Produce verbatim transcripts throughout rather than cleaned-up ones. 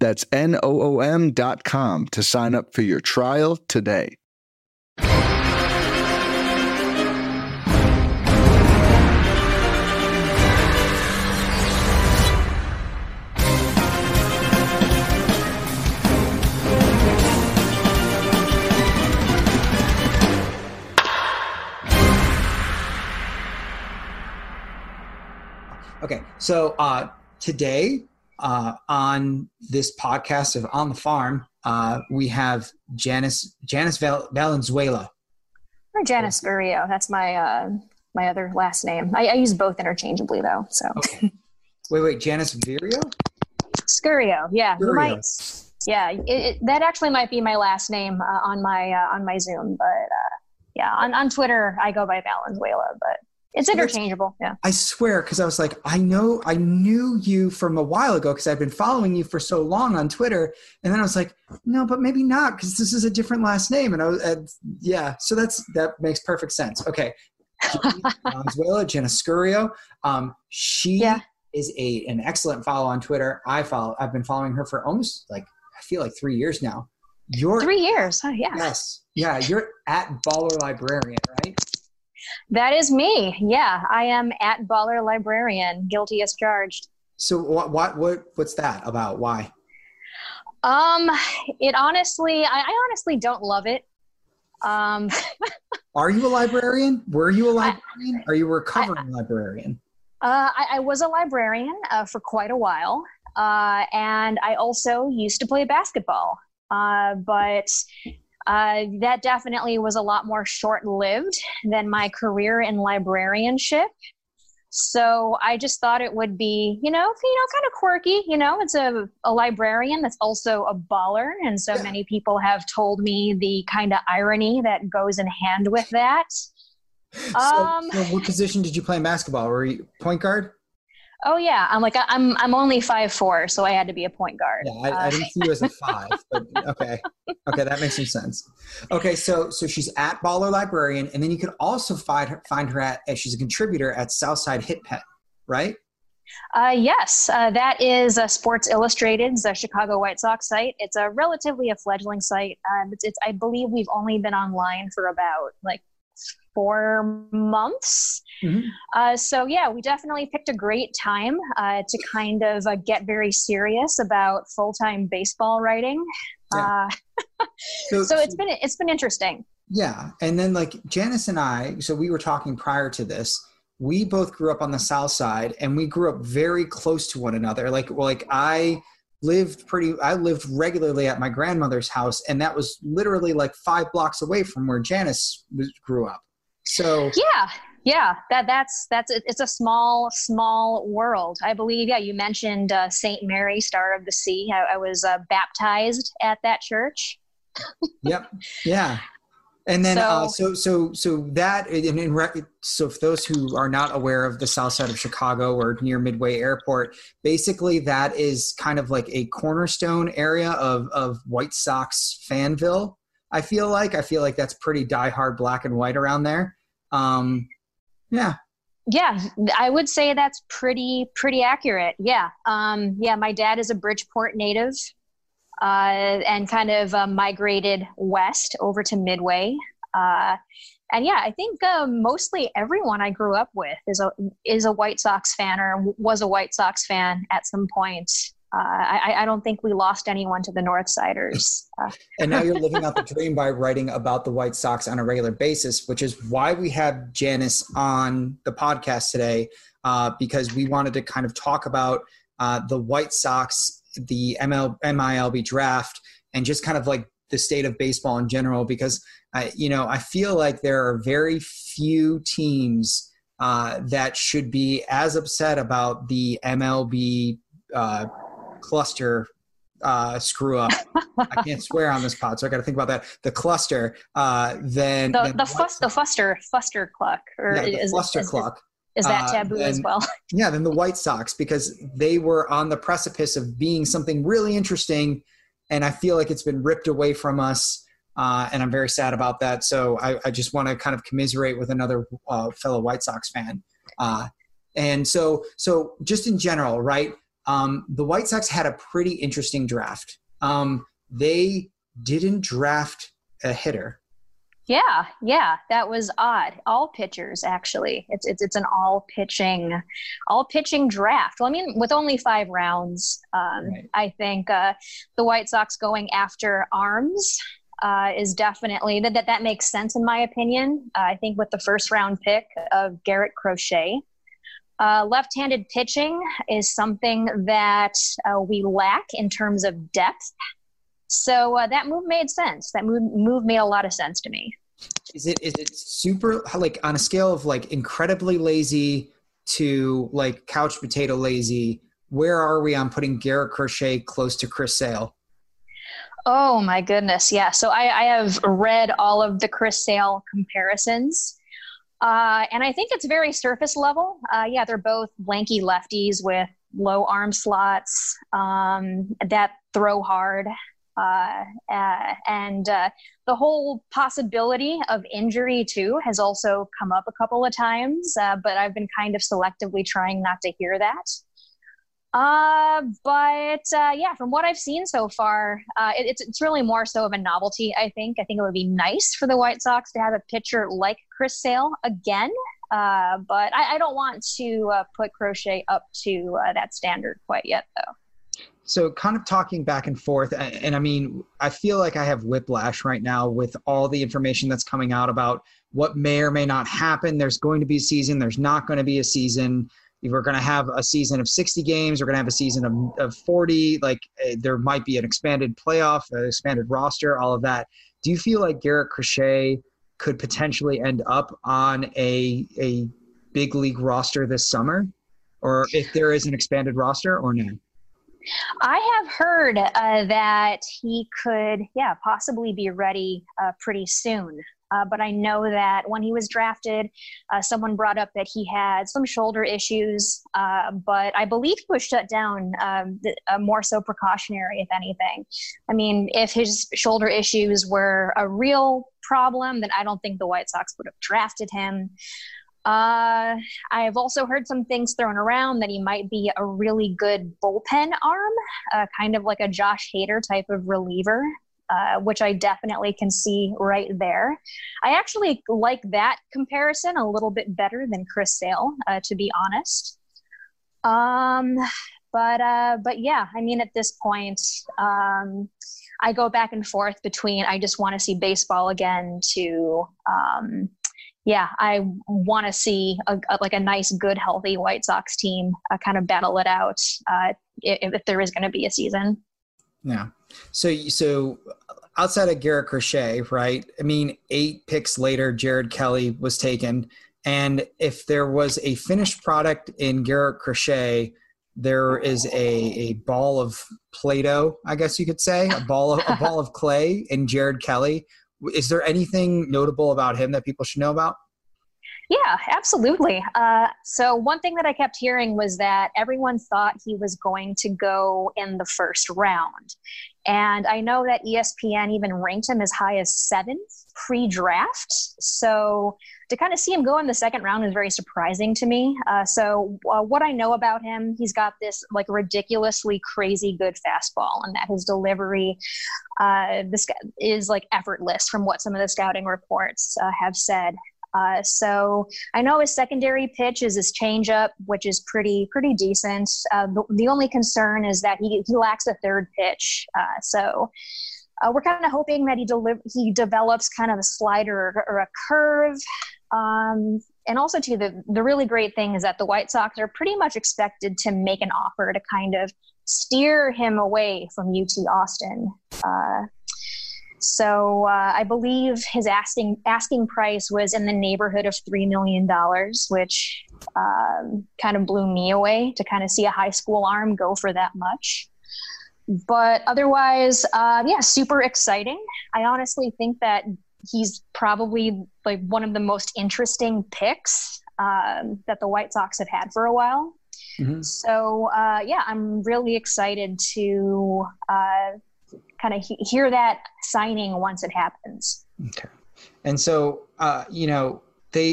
That's N O O M dot com to sign up for your trial today. Okay, so uh, today... Uh, on this podcast of On the Farm, uh, we have Janice Janice Valenzuela. Or Janice Scurrio. That's my uh, my other last name. I, I use both interchangeably, though. So. Okay. Wait, wait, Janice Virio? Scurrio, yeah. Scurrio. You might, yeah, it, it, that actually might be my last name uh, on my uh, on my Zoom, but uh, yeah, on, on Twitter I go by Valenzuela, but. It's interchangeable, yeah. I swear, because I was like, I know, I knew you from a while ago because I've been following you for so long on Twitter, and then I was like, no, but maybe not because this is a different last name, and I was, and yeah. So that's that makes perfect sense. Okay, Valenzuela, Janice Scurrio, um, she yeah. is a an excellent follow on Twitter. I follow. I've been following her for almost like I feel like three years now. You're three years, oh, yeah. Yes, yeah. You're at Baller Librarian, right? That is me. Yeah, I am at Baller Librarian, guilty as charged. So what what, what what's that about? Why? Um, it honestly, I, I honestly don't love it. Um, Are you a librarian? Were you a librarian? I, Are you a recovering I, librarian? Uh, I, I was a librarian uh, for quite a while, uh, and I also used to play basketball, uh, but. Uh, that definitely was a lot more short-lived than my career in librarianship. So I just thought it would be, you know, you know, kind of quirky, you know, it's a, a librarian that's also a baller. And so yeah. many people have told me the kind of irony that goes in hand with that. So, um, so what position did you play in basketball? Were you point guard? Oh yeah. I'm like, I'm, I'm only five, four. So I had to be a point guard. Yeah, I, uh, I didn't see you as a five, but okay. Okay. That makes some sense. Okay. So, so she's at Baller Librarian, and then you can also find her, find her at, she's a contributor at Southside Hit Pen, right? Uh, yes. Uh, that is a Sports Illustrated's a Chicago White Sox site. It's a relatively a fledgling site. Um, it's, it's, I believe we've only been online for about like four months. Mm-hmm. Uh, so yeah, we definitely picked a great time uh, to kind of uh, get very serious about full-time baseball writing. Yeah. Uh, so, so it's so, been, it's been interesting. Yeah. And then like Janice and I, so we were talking prior to this, we both grew up on the South Side and we grew up very close to one another. Like, well, like I lived pretty, I lived regularly at my grandmother's house, and that was literally like five blocks away from where Janice was, grew up. So yeah, yeah, that that's that's it's a small small world, I believe. Yeah, you mentioned uh, Saint Mary, Star of the Sea. I, I was uh, baptized at that church. Yep. Yeah, and then so uh, so, so so that and in rec- so for those who are not aware of the South Side of Chicago or near Midway Airport, basically that is kind of like a cornerstone area of of White Sox fanville. I feel like I feel like that's pretty diehard black and white around there. Um, yeah. Yeah. I would say that's pretty, pretty accurate. Yeah. Um, yeah. My dad is a Bridgeport native, uh, and kind of uh, migrated west over to Midway. Uh, and yeah, I think, uh, mostly everyone I grew up with is a, is a White Sox fan or was a White Sox fan at some point. Uh, I, I don't think we lost anyone to the Northsiders. Uh. And now you're living out the dream by writing about the White Sox on a regular basis, which is why we have Janice on the podcast today, uh, because we wanted to kind of talk about uh, the White Sox, the M L, M I L B draft, and just kind of like the state of baseball in general, because, I, you know, I feel like there are very few teams uh, that should be as upset about the M L B uh cluster uh screw up I can't swear on this pod, so I gotta think about that. The cluster uh then the, the fuss the fuster fuster cluck or yeah, is, fluster is, cluck. Is, is that taboo uh, then, as well? Yeah, then the White Sox, because they were on the precipice of being something really interesting, and I feel like it's been ripped away from us, uh and I'm very sad about that. So I, I just want to kind of commiserate with another uh, fellow White Sox fan. Uh and so so just in general, right? Um, the White Sox had a pretty interesting draft. Um, they didn't draft a hitter. Yeah, yeah, that was odd. All pitchers, actually. It's it's it's an all pitching, all pitching draft. Well, I mean, with only five rounds, um, right. I think uh, the White Sox going after arms uh, is definitely that, that that makes sense in my opinion. Uh, I think with the first round pick of Garrett Crochet. Uh, left-handed pitching is something that uh, we lack in terms of depth. So uh, that move made sense. That move, move made a lot of sense to me. Is it is it super, like on a scale of like incredibly lazy to like couch potato lazy, where are we on putting Garrett Crochet close to Chris Sale? Oh my goodness. Yeah. So I, I have read all of the Chris Sale comparisons. Uh, and I think it's very surface level. Uh, yeah, they're both lanky lefties with low arm slots um, that throw hard. Uh, uh, and uh, the whole possibility of injury, too, has also come up a couple of times. Uh, but I've been kind of selectively trying not to hear that. Uh, but uh, yeah, from what I've seen so far, uh, it, it's it's really more so of a novelty, I think. I think it would be nice for the White Sox to have a pitcher like Chris Sale again, uh, but I, I don't want to uh, put Crochet up to uh, that standard quite yet, though. So kind of talking back and forth, and, and I mean, I feel like I have whiplash right now with all the information that's coming out about what may or may not happen. There's going to be a season. There's not going to be a season. We're going to have a season of sixty games. We're going to have a season of, of forty. Like uh, there might be an expanded playoff, an expanded roster, all of that. Do you feel like Garrett Crochet could potentially end up on a a big league roster this summer, or if there is an expanded roster, or no? I have heard uh, that he could, yeah, possibly be ready uh, pretty soon. Uh, but I know that when he was drafted, uh, someone brought up that he had some shoulder issues, uh, but I believe he was shut down, um, th- uh, more so precautionary, if anything. I mean, if his shoulder issues were a real problem, then I don't think the White Sox would have drafted him. Uh, I have also heard some things thrown around that he might be a really good bullpen arm, uh, kind of like a Josh Hader type of reliever. Uh, which I definitely can see right there. I actually like that comparison a little bit better than Chris Sale, uh, to be honest. Um, but uh, but yeah, I mean, at this point, um, I go back and forth between I just want to see baseball again to, um, yeah, I want to see a, a, like a nice, good, healthy White Sox team uh, kind of battle it out uh, if, if there is going to be a season. Yeah. So, so outside of Garrett Crochet, right? I mean, eight picks later, Jared Kelley was taken. And if there was a finished product in Garrett Crochet, there is a, a ball of Play-Doh, I guess you could say, a ball of, a ball of clay in Jared Kelley. Is there anything notable about him that people should know about? Yeah, absolutely. Uh, so one thing that I kept hearing was that everyone thought he was going to go in the first round. And I know that E S P N even ranked him as high as seventh pre-draft. So to kind of see him go in the second round is very surprising to me. Uh, so uh, what I know about him, he's got this like ridiculously crazy good fastball, and that his delivery uh, this is like effortless from what some of the scouting reports uh, have said. Uh, so I know his secondary pitch is his changeup, which is pretty pretty decent. Uh, the, the only concern is that he, he lacks a third pitch. Uh, so uh, we're kind of hoping that he deli- he develops kind of a slider or, or a curve. Um, and also, too, the, the really great thing is that the White Sox are pretty much expected to make an offer to kind of steer him away from U T Austin. Uh So uh, I believe his asking asking price was in the neighborhood of three million dollars, which um, kind of blew me away to kind of see a high school arm go for that much. But otherwise, uh, yeah, super exciting. I honestly think that he's probably like one of the most interesting picks um, that the White Sox have had for a while. Mm-hmm. So uh, yeah, I'm really excited to uh, – kind of he- hear that signing once it happens. Okay. And so, uh, you know, they,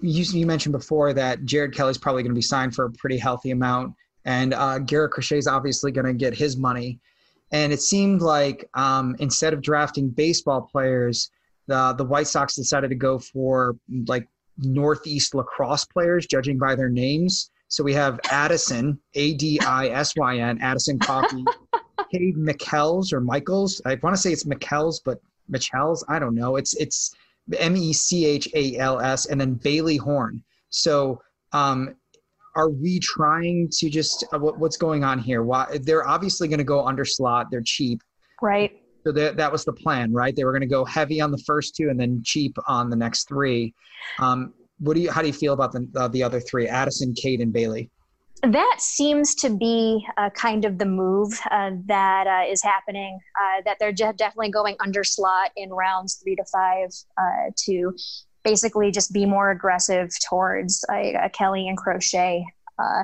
you, you mentioned before that Jared Kelley's probably going to be signed for a pretty healthy amount, and uh, Garrett Crochet's obviously going to get his money. And it seemed like um, instead of drafting baseball players, the, the White Sox decided to go for like Northeast lacrosse players, judging by their names. So we have Adisyn, A D I S Y N, Adisyn Coffey, Kade Mechals or Michaels. I want to say it's Mechals, but Mechals, I don't know. It's it's M E C H A L S, and then Bailey Horn. So um, are we trying to just uh, – what, what's going on here? Why, they're obviously going to go under slot. They're cheap. Right. So that, that was the plan, right? They were going to go heavy on the first two and then cheap on the next three. Um, what do you? How do you feel about the, uh, the other three, Adisyn, Kade, and Bailey? That seems to be uh, kind of the move uh, that uh, is happening, uh, that they're de- definitely going under slot in rounds three to five uh, to basically just be more aggressive towards uh, uh, Kelley and Crochet. Uh,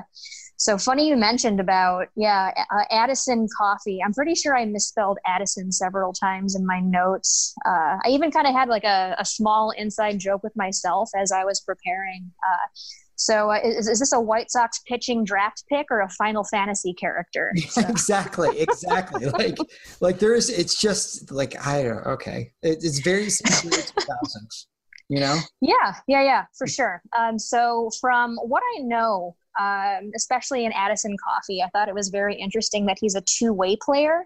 so funny you mentioned about, yeah, uh, Adisyn Coffey. I'm pretty sure I misspelled Adisyn several times in my notes. Uh, I even kind of had like a, a small inside joke with myself as I was preparing. Uh, So uh, is, is this a White Sox pitching draft pick or a Final Fantasy character? So. exactly, exactly. like, like there is. It's just like I don't. Okay, it, it's very two thousands. You know. Yeah, yeah, yeah, for sure. Um, so from what I know, um, especially in Adisyn Coffey, I thought it was very interesting that he's a two-way player.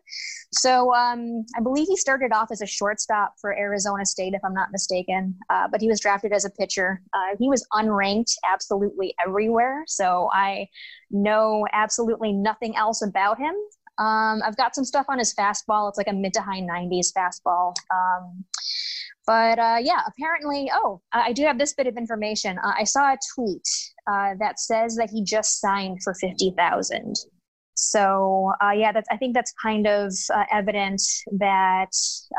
So um, I believe he started off as a shortstop for Arizona State, if I'm not mistaken, uh, but he was drafted as a pitcher. Uh, he was unranked absolutely everywhere, so I know absolutely nothing else about him. Um, I've got some stuff on his fastball. It's like a mid to high nineties fastball. Um, But uh, yeah, apparently, oh, I do have this bit of information. Uh, I saw a tweet uh, that says that he just signed for fifty thousand dollars. So uh, yeah, that's, I think that's kind of uh, evident that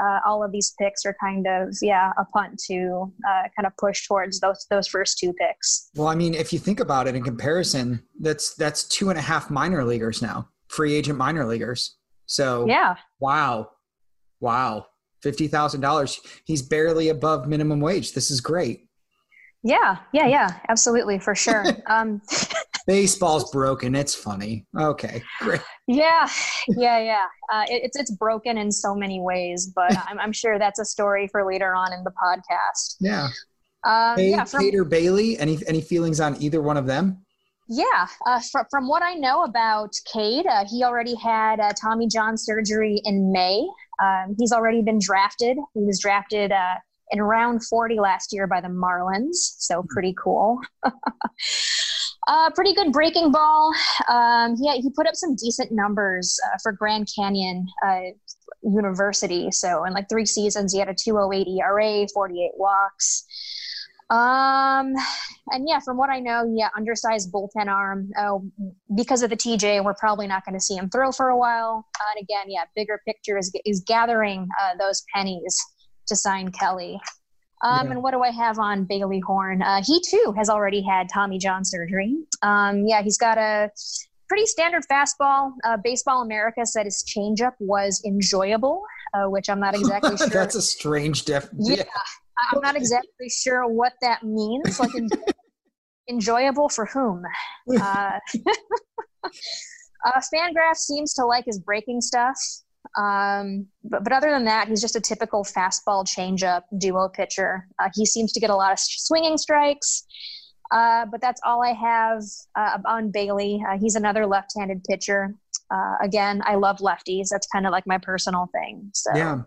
uh, all of these picks are kind of, yeah, a punt to uh, kind of push towards those those first two picks. Well, I mean, if you think about it in comparison, that's that's two and a half minor leaguers now, free agent minor leaguers. So yeah, wow, wow. fifty thousand dollars. He's barely above minimum wage. This is great. Yeah, yeah, yeah. Absolutely, for sure. Um, baseball's broken. It's funny. Okay, great. Yeah, yeah, yeah. Uh, it, it's it's broken in so many ways, but I'm, I'm sure that's a story for later on in the podcast. Yeah. Um, hey, yeah. From- Kade or Bailey, any any feelings on either one of them? Yeah, uh, fr- from what I know about Kade, uh, he already had uh, Tommy John surgery in May. Um, he's already been drafted. He was drafted uh, in round forty last year by the Marlins, so pretty cool. uh, pretty good breaking ball. Um, he he put up some decent numbers uh, for Grand Canyon uh, University. So in like three seasons, he had a two oh eight E R A, forty-eight walks. Um, and yeah, from what I know, yeah, undersized bullpen arm. Oh, because of the T J, we're probably not going to see him throw for a while. Uh, and again, yeah, bigger picture is, is gathering uh, those pennies to sign Kelley. Um, yeah. And what do I have on Bailey Horn? Uh, he too has already had Tommy John surgery. Um, yeah, he's got a pretty standard fastball. Uh, Baseball America said his changeup was enjoyable, uh, which I'm not exactly sure. That's a strange definition. Yeah. I'm not exactly sure what that means. Like, enjoy- enjoyable for whom? Uh, uh, Fangraph seems to like his breaking stuff. Um, but, but other than that, he's just a typical fastball changeup duo pitcher. Uh, he seems to get a lot of swinging strikes. Uh, but that's all I have uh, on Bailey. Uh, he's another left-handed pitcher. Uh, again, I love lefties. That's kind of like my personal thing. So. Yeah.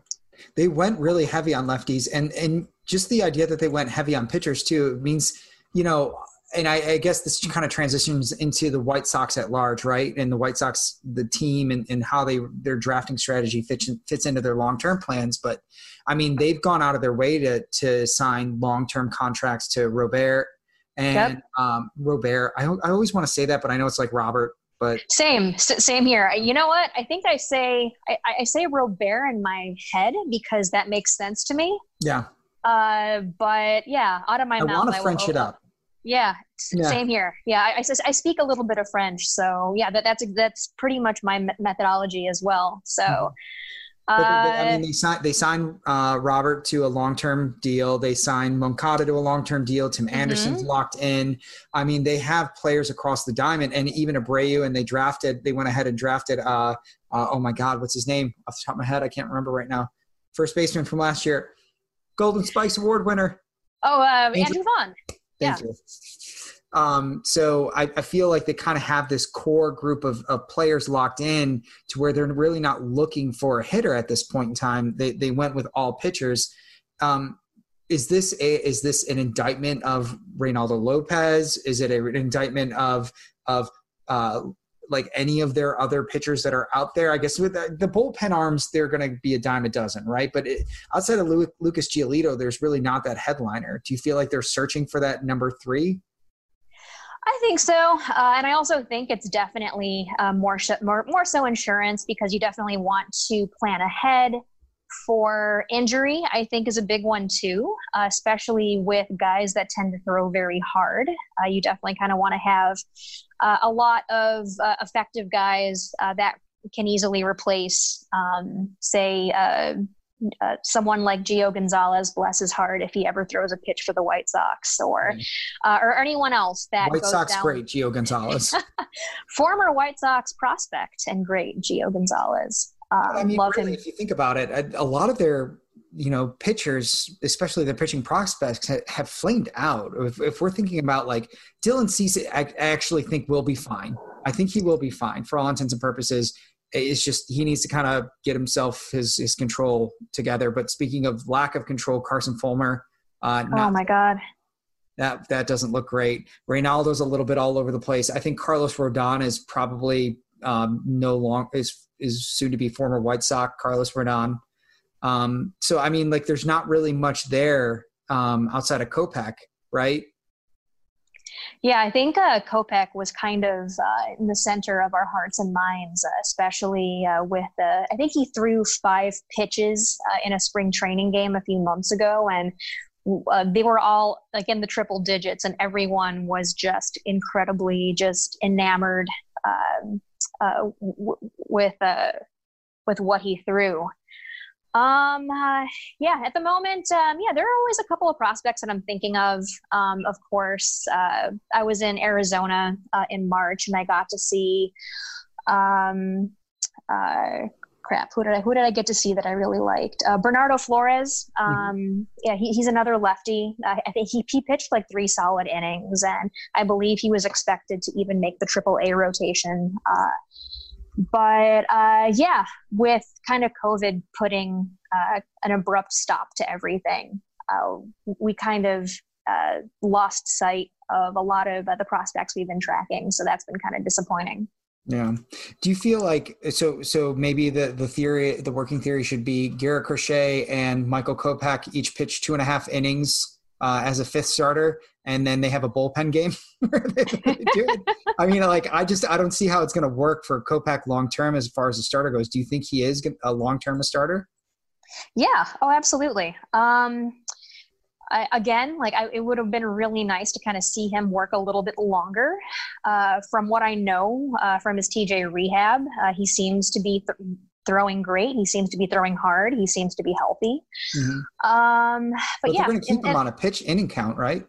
They went really heavy on lefties, and, and just the idea that they went heavy on pitchers too means, you know, and I, I guess this kind of transitions into the White Sox at large, right? And the White Sox, the team, and, and how they their drafting strategy fits fits into their long-term plans. But I mean, they've gone out of their way to to sign long-term contracts to Robert and yep. um, Robert. I I always want to say that, but I know it's like Robert. But same, same here. You know what? I think I say I, I say Robert in my head because that makes sense to me. Yeah. Uh, but yeah, out of my I mouth. I want to French it up. Yeah, yeah. Same here. Yeah, I, I I speak a little bit of French, so yeah, that that's that's pretty much my methodology as well. So. Mm-hmm. But, I mean, they signed they sign, uh, Robert to a long-term deal. They signed Moncada to a long-term deal. Tim Anderson's mm-hmm. locked in. I mean, they have players across the diamond, and even Abreu, and they drafted – they went ahead and drafted uh, – uh, oh, my God, what's his name? Off the top of my head, I can't remember right now. First baseman from last year. Golden Spikes Award winner. Oh, uh, Andrew Vaughn. Thank yeah. you. Um, so I, I feel like they kind of have this core group of, of players locked in to where they're really not looking for a hitter at this point in time. They they went with all pitchers. Um, is this a, is this an indictment of Reynaldo Lopez? Is it a, an indictment of of uh, like any of their other pitchers that are out there? I guess with the, the bullpen arms, they're going to be a dime a dozen, right? But it, outside of Lu- Lucas Giolito, there's really not that headliner. Do you feel like they're searching for that number three? I think so, uh, and I also think it's definitely uh, more, sh- more more so insurance, because you definitely want to plan ahead for injury. I think is a big one too, uh, especially with guys that tend to throw very hard. Uh, you definitely kind of want to have uh, a lot of uh, effective guys uh, that can easily replace, um, say, uh, Uh, someone like Gio Gonzalez, bless his heart, if he ever throws a pitch for the White Sox, or uh, or anyone else that White goes Sox down. Great Gio Gonzalez, former White Sox prospect and great Gio Gonzalez. Um, I mean, love really, him. If you think about it, a, a lot of their you know pitchers, especially their pitching prospects, ha- have flamed out. If, if we're thinking about like Dylan Cease, I, I actually think will be fine. I think he will be fine for all intents and purposes. It's just he needs to kind of get himself his his control together. But speaking of lack of control, Carson Fulmer. Uh, not, oh, my God. That that doesn't look great. Reynaldo's a little bit all over the place. I think Carlos Rodon is probably um, no long is is soon to be former White Sox Carlos Rodon. Um, so, I mean, like, there's not really much there um, outside of Kopech, right? Yeah, I think uh, Kopech was kind of uh, in the center of our hearts and minds, uh, especially uh, with the – I think he threw five pitches uh, in a spring training game a few months ago, and uh, they were all, like, in the triple digits, and everyone was just incredibly just enamored uh, uh, w- with uh, with what he threw. Um, uh, yeah, at the moment, um, yeah, there are always a couple of prospects that I'm thinking of. Um, of course, uh, I was in Arizona, uh, in March, and I got to see, um, uh, crap, who did I, who did I get to see that I really liked? Uh, Bernardo Flores. Um, mm-hmm. yeah, he, he's another lefty. I, I think he, he pitched like three solid innings, and I believe he was expected to even make the triple A rotation, uh, But, uh, yeah, with kind of COVID putting uh, an abrupt stop to everything, uh, we kind of uh, lost sight of a lot of uh, the prospects we've been tracking. So that's been kind of disappointing. Yeah. Do you feel like – so so maybe the, the theory, the working theory should be Garrett Crochet and Michael Kopech each pitch two and a half innings uh, as a fifth starter, and then they have a bullpen game where they do it. I mean, like, I just, I don't see how it's going to work for Kopech long-term as far as the starter goes. Do you think he is a long-term a starter? Yeah. Oh, absolutely. Um, I, again, like I, it would have been really nice to kind of see him work a little bit longer. Uh, from what I know, uh, from his T J rehab, uh, he seems to be th- throwing great. He seems to be throwing hard. He seems to be healthy. Mm-hmm. Um, but, but yeah, they're going to keep and, him and, on a pitch inning count, right?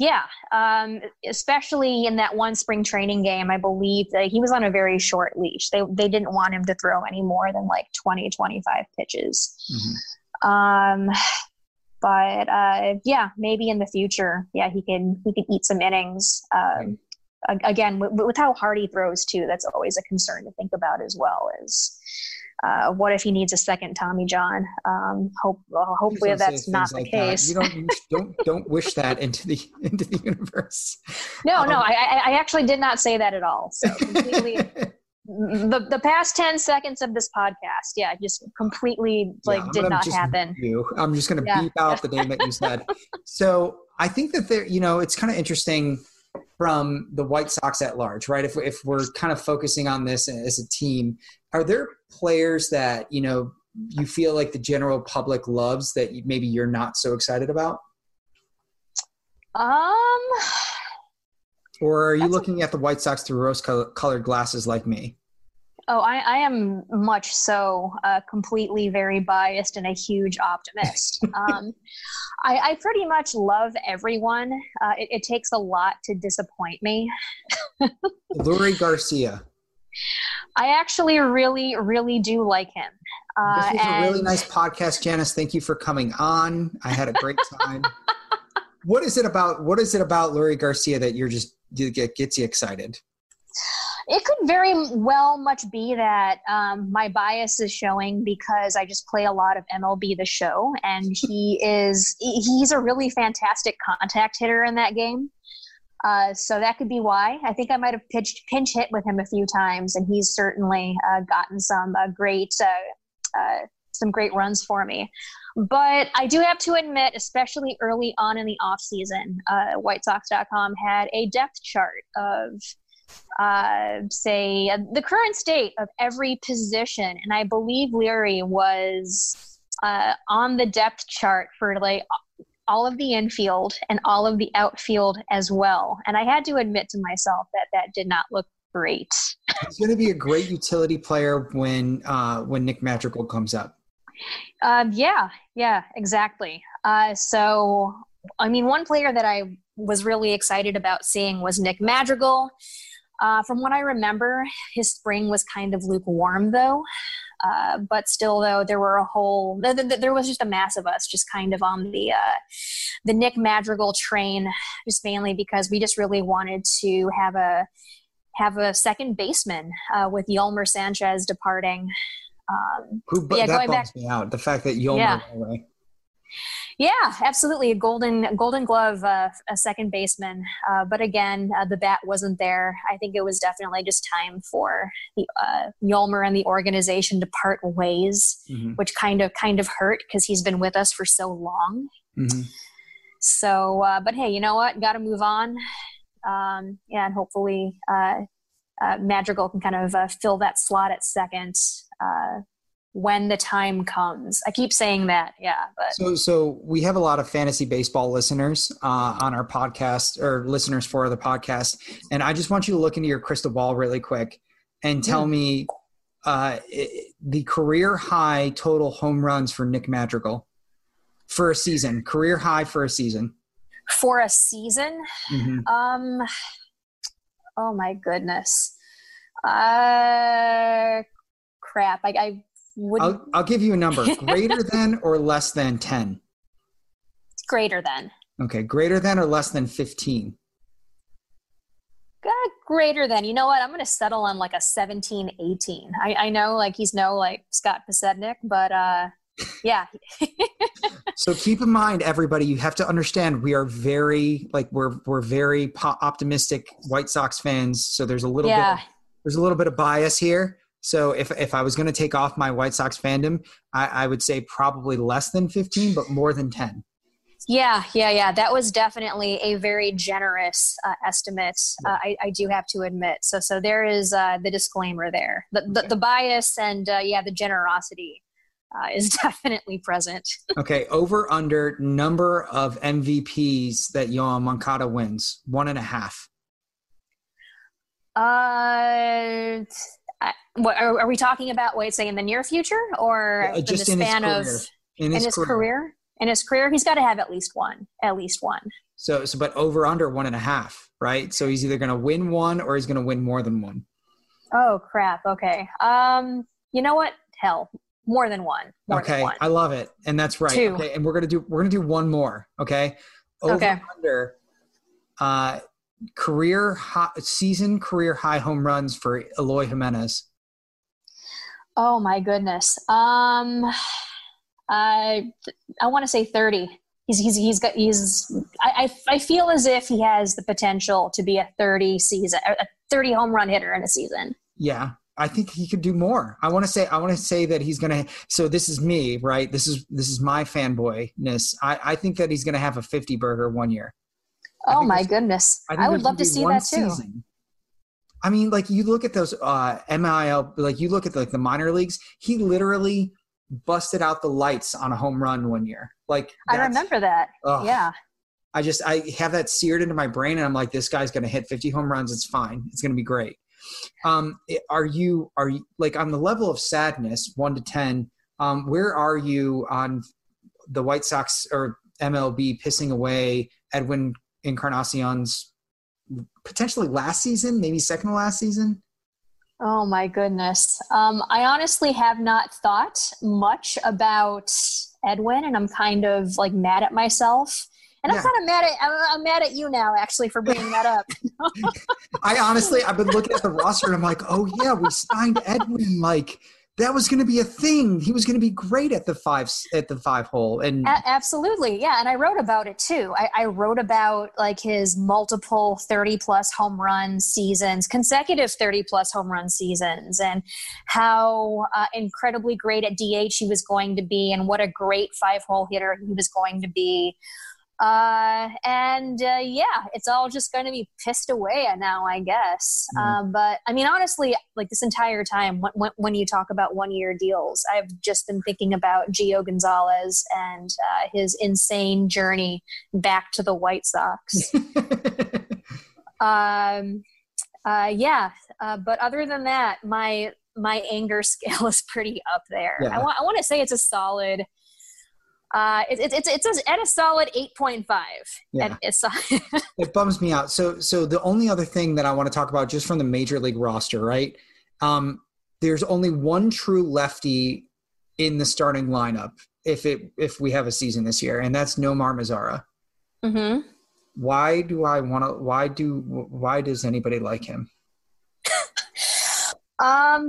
Yeah, um, especially in that one spring training game, I believe that he was on a very short leash. They they didn't want him to throw any more than like twenty, twenty-five pitches. Mm-hmm. Um, but uh, yeah, maybe in the future, yeah, he can he can eat some innings. Um, right. Again, with, with how hard he throws too, that's always a concern to think about as well. Is Uh, what if he needs a second Tommy John? Um, hope, well, hopefully that's not the case. You don't, don't, don't wish that into the, into the universe. No, um, no, I, I actually did not say that at all. So completely the, the past ten seconds of this podcast. Yeah. Just completely like yeah, did not happen. You. I'm just going to yeah. beep out the name that you said. So I think that there, you know, it's kind of interesting from the White Sox at large, right? If, if we're kind of focusing on this as a team, are there players that, you know, you feel like the general public loves that maybe you're not so excited about? Um, or are you looking a- at the White Sox through rose-colored glasses like me? Oh, I, I am much so uh, completely very biased and a huge optimist. um, I, I pretty much love everyone. Uh, it, it takes a lot to disappoint me. Lurie Garcia. I actually really, really do like him. Uh, this was and... a really nice podcast, Janice. Thank you for coming on. I had a great time. What is it about? What is it about Lurie Garcia that you're just you get gets you excited? It could very well much be that um, my bias is showing because I just play a lot of M L B The Show, and he is—he's a really fantastic contact hitter in that game. Uh, so that could be why. I think I might have pitched pinch hit with him a few times, and he's certainly uh, gotten some uh, great, uh, uh, some great runs for me. But I do have to admit, especially early on in the off season, uh, White Sox dot com had a depth chart of uh, say uh, the current state of every position, and I believe Lurie was uh, on the depth chart for like all of the infield and all of the outfield as well. And I had to admit to myself that that did not look great. He's going to be a great utility player when, uh, when Nick Madrigal comes up. Um, yeah, yeah, exactly. Uh, so, I mean, one player that I was really excited about seeing was Nick Madrigal. Uh, from what I remember, his spring was kind of lukewarm though. Uh, but still, though, there were a whole th- – th- there was just a mass of us just kind of on the uh, the Nick Madrigal train, just mainly because we just really wanted to have a have a second baseman uh, with Yolmer Sanchez departing. Um, Who, but yeah, that bums back, me out, the fact that Yolmer yeah. went away. Yeah, absolutely. A golden, a golden glove, uh, a second baseman. Uh, but again, uh, the bat wasn't there. I think it was definitely just time for the, uh, Yolmer and the organization to part ways, mm-hmm. which kind of, kind of hurt because he's been with us for so long. Mm-hmm. So, uh, but hey, you know what? Got to move on. Um, yeah, and hopefully, uh, uh, Madrigal can kind of uh, fill that slot at second, uh, when the time comes. I keep saying that. Yeah. But. So, so we have a lot of fantasy baseball listeners uh, on our podcast, or listeners for the podcast. And I just want you to look into your crystal ball really quick and tell mm. me uh, it, the career high total home runs for Nick Madrigal for a season, career high for a season. For a season? Mm-hmm. Um, oh my goodness. Uh, crap. I, I, I'll, I'll give you a number. Greater than or less than ten? It's greater than. Okay. Greater than or less than fifteen? God, greater than. You know what? I'm going to settle on like a seventeen, eighteen. I, I know like he's no like Scott Pasednik, but uh, yeah. So keep in mind, everybody, you have to understand we are very like we're, we're very po- optimistic White Sox fans. So there's a little yeah. bit, there's a little bit of bias here. So if if I was going to take off my White Sox fandom, I, I would say probably less than fifteen, but more than ten. Yeah, yeah, yeah. That was definitely a very generous uh, estimate, yeah. uh, I, I do have to admit. So so there is uh, the disclaimer there. The the, okay. the bias and, uh, yeah, the generosity uh, is definitely present. Okay, over under number of M V Ps that Yoan Moncada wins, one and a half. Uh... I, what, are, are we talking about, wait, say in the near future or yeah, just in the span in his of in his, in his career. career? In his career, he's got to have at least one, at least one. So, so but over under one and a half, right? So he's either going to win one or he's going to win more than one. Oh, crap. Okay. Um, you know what? Hell, more than one. More okay. Than one. I love it. And that's right. Two. Okay. And we're going to do, we're going to do one more. Okay. Over okay. under, uh, career high, season career high home runs for Eloy Jimenez. Oh my goodness. Um, I I want to say thirty. He's he's he's got he's. I, I I feel as if he has the potential to be a thirty season, a thirty home run hitter in a season. Yeah, I think he could do more. I want to say I want to say that he's gonna. So this is me, right? This is this is my fanboyness. I I think that he's gonna have a fifty burger one year. Oh my goodness. I, I would love to see that too. Season. I mean, like you look at those uh, M I L, like you look at like the minor leagues, he literally busted out the lights on a home run one year. Like I remember that. Ugh, yeah. I just, I have that seared into my brain and I'm like, this guy's going to hit fifty home runs. It's fine. It's going to be great. Um, are you, are you like on the level of sadness, one to ten, um, where are you on the White Sox or M L B pissing away Edwin Encarnacion's potentially last season, maybe second to last season? Oh my goodness. Um, I honestly have not thought much about Edwin and I'm kind of like mad at myself and yeah. I'm kind of mad at, I'm, I'm mad at you now actually for bringing that up. I honestly, I've been looking at the roster and I'm like, oh yeah, we signed Edwin. Like that was going to be a thing. He was going to be great at the five, at the five hole. And a- absolutely. Yeah. And I wrote about it too. I, I wrote about like his multiple thirty plus home run seasons, consecutive thirty plus home run seasons and how uh, incredibly great at D H he was going to be and what a great five hole hitter he was going to be. Uh, and, uh, yeah, it's all just going to be pissed away now, I guess. Mm. Uh, but I mean, honestly, like this entire time, when, when you talk about one-year deals, I've just been thinking about Gio Gonzalez and, uh, his insane journey back to the White Sox. um, uh, yeah. Uh, but other than that, my, my anger scale is pretty up there. Yeah. I want, I want to say it's a solid, Uh, it's it's it's it's at a solid eight point five. Yeah. It's, it bums me out. So so the only other thing that I want to talk about just from the major league roster, right? Um, there's only one true lefty in the starting lineup if it if we have a season this year, and that's Nomar Mazara. Mm-hmm. Why do I want to? Why do why does anybody like him? um,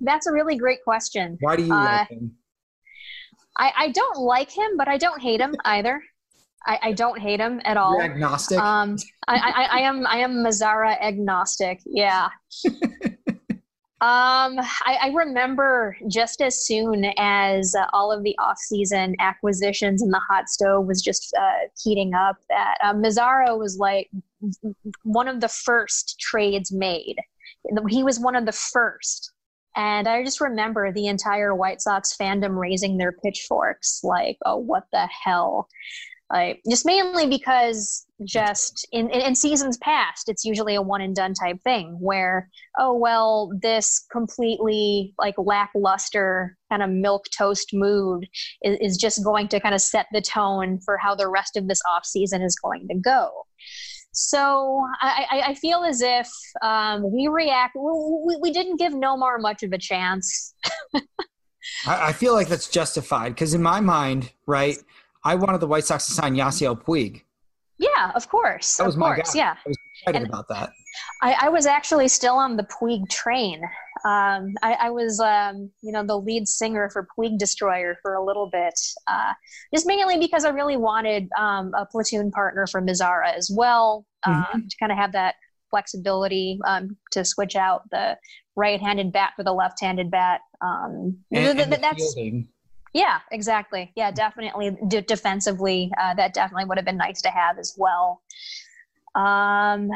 that's a really great question. Why do you uh, like him? I, I don't like him, but I don't hate him either. I, I don't hate him at all. You're agnostic. Um, I, I, I am I am Mazzara agnostic. Yeah. Um, I, I remember just as soon as uh, all of the off-season acquisitions and the hot stove was just uh, heating up, that uh, Mazzara was like one of the first trades made. He was one of the first. And I just remember the entire White Sox fandom raising their pitchforks like, oh, what the hell? Like, just mainly because just in, in, in seasons past, it's usually a one and done type thing where, oh, well, this completely like lackluster kind of milquetoast move is, is just going to kind of set the tone for how the rest of this offseason is going to go. So I, I, I feel as if um, we react, we, we didn't give Nomar much of a chance. I, I feel like that's justified because in my mind, right, I wanted the White Sox to sign Yasiel Puig. Yeah, of course. That was my guy. Yeah. I was excited and about that. I, I was actually still on the Puig train. Um, I, I was, um, you know, the lead singer for Puig Destroyer for a little bit. Uh, just mainly because I really wanted um, a platoon partner for Mazzara as well, um, mm-hmm. to kind of have that flexibility um, to switch out the right-handed bat for the left-handed bat. Um, and, th- th- and that's. Fielding. Yeah, exactly. Yeah, definitely. De- defensively, uh, that definitely would have been nice to have as well. Um,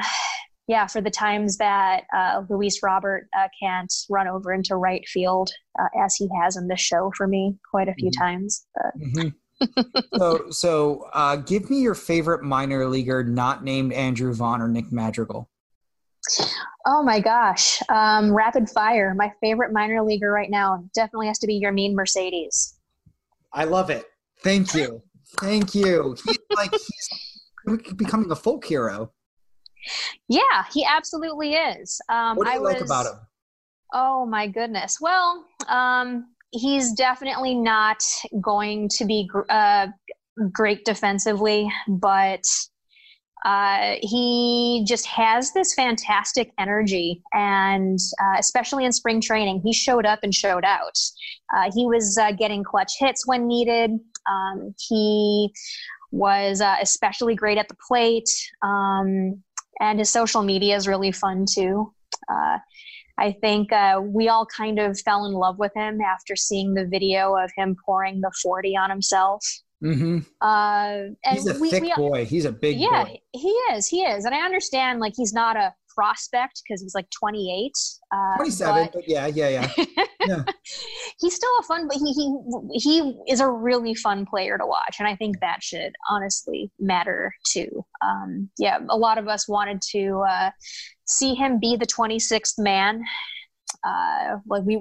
yeah, for the times that uh, Luis Robert uh, can't run over into right field, uh, as he has in this show for me quite a few mm-hmm. times. Mm-hmm. so, so uh, give me your favorite minor leaguer not named Andrew Vaughn or Nick Madrigal. Oh my gosh. Um, rapid fire. My favorite minor leaguer right now definitely has to be Yermin Mercedes. I love it. Thank you. Thank you. He's like he's becoming a folk hero. Yeah, he absolutely is. Um, what do you I like was, about him? Oh my goodness. Well, um, he's definitely not going to be gr- uh, great defensively, but uh, he just has this fantastic energy. And uh, especially in spring training, he showed up and showed out. Uh, he was uh, getting clutch hits when needed. Um, he was uh, especially great at the plate. Um, and his social media is really fun too. Uh, I think uh, we all kind of fell in love with him after seeing the video of him pouring the forty on himself. Mm-hmm. Uh, and he's a we, thick we, boy. He's a big yeah, boy. Yeah, he is. He is. And I understand like he's not a prospect because he's like twenty-eight, uh, twenty-seven, but, but yeah, yeah, yeah. yeah. He's still a fun, but he he he is a really fun player to watch, and I think that should honestly matter too. Um, yeah, a lot of us wanted to uh, see him be the twenty-sixth man. Uh, like we,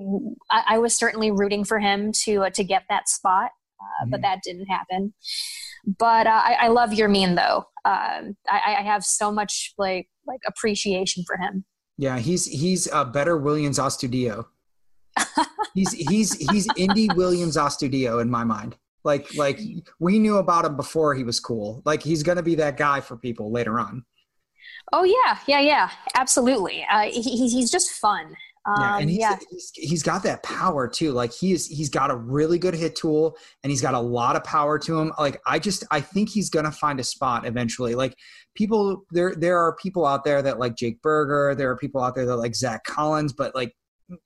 I, I was certainly rooting for him to uh, to get that spot, uh, mm-hmm. but that didn't happen. But uh, I, I love Yermin though. Um, I, I have so much like like appreciation for him. Yeah, he's he's a better Willians Astudillo. he's he's he's indie Willians Astudillo in my mind. Like like we knew about him before he was cool. Like he's gonna be that guy for people later on. Oh yeah, yeah, yeah, absolutely. Uh, he, he's just fun. Um, yeah, and he's, yeah. he's he's got that power too. Like he's he's got a really good hit tool, and he's got a lot of power to him. Like I just I think he's gonna find a spot eventually. Like people there there are people out there that like Jake Berger. There are people out there that like Zach Collins, but like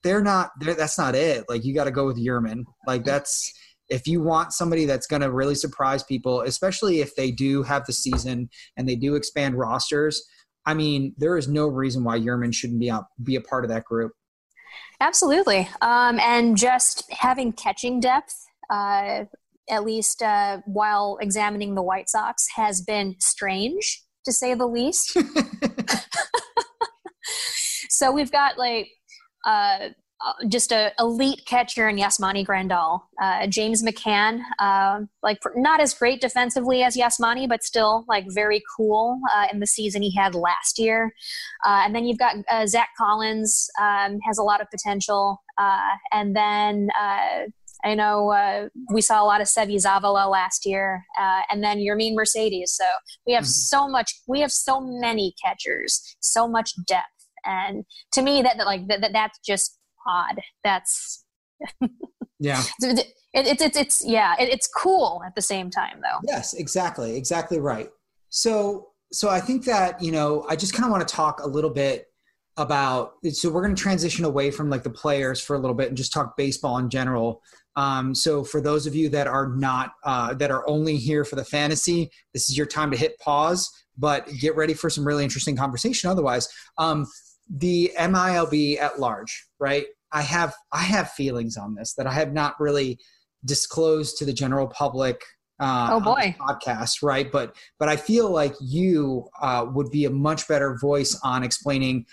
they're not there. That's not it. Like you got to go with Yermin. Like that's if you want somebody that's gonna really surprise people, especially if they do have the season and they do expand rosters. I mean, there is no reason why Yermin shouldn't be out, be a part of that group. Absolutely. Um, and just having catching depth, uh, at least uh, while examining the White Sox, has been strange, to say the least. So we've got like uh, just a elite catcher in Yasmani Grandal. Uh, James McCann, uh, like not as great defensively as Yasmani, but still like very cool uh, in the season he had last year. Uh, and then you've got uh, Zach Collins um, has a lot of potential. Uh, and then uh, I know uh, we saw a lot of Seby Zavala last year, uh, and then Yermin Mercedes. So we have mm-hmm. so much. We have so many catchers, so much depth. And to me, that, that like that, that that's just odd. That's Yeah. It's, it's, it's, it's yeah, it, it's cool at the same time though. Yes, exactly. Exactly right. So, so I think that, you know, I just kind of want to talk a little bit about, so we're going to transition away from like the players for a little bit and just talk baseball in general. Um, so for those of you that are not, uh, that are only here for the fantasy, this is your time to hit pause, but get ready for some really interesting conversation. Otherwise, um, the M I L B at large, right? I have, I have feelings on this that I have not really disclosed to the general public, uh, oh boy. On the podcast. Right. But, but I feel like you, uh, would be a much better voice on explaining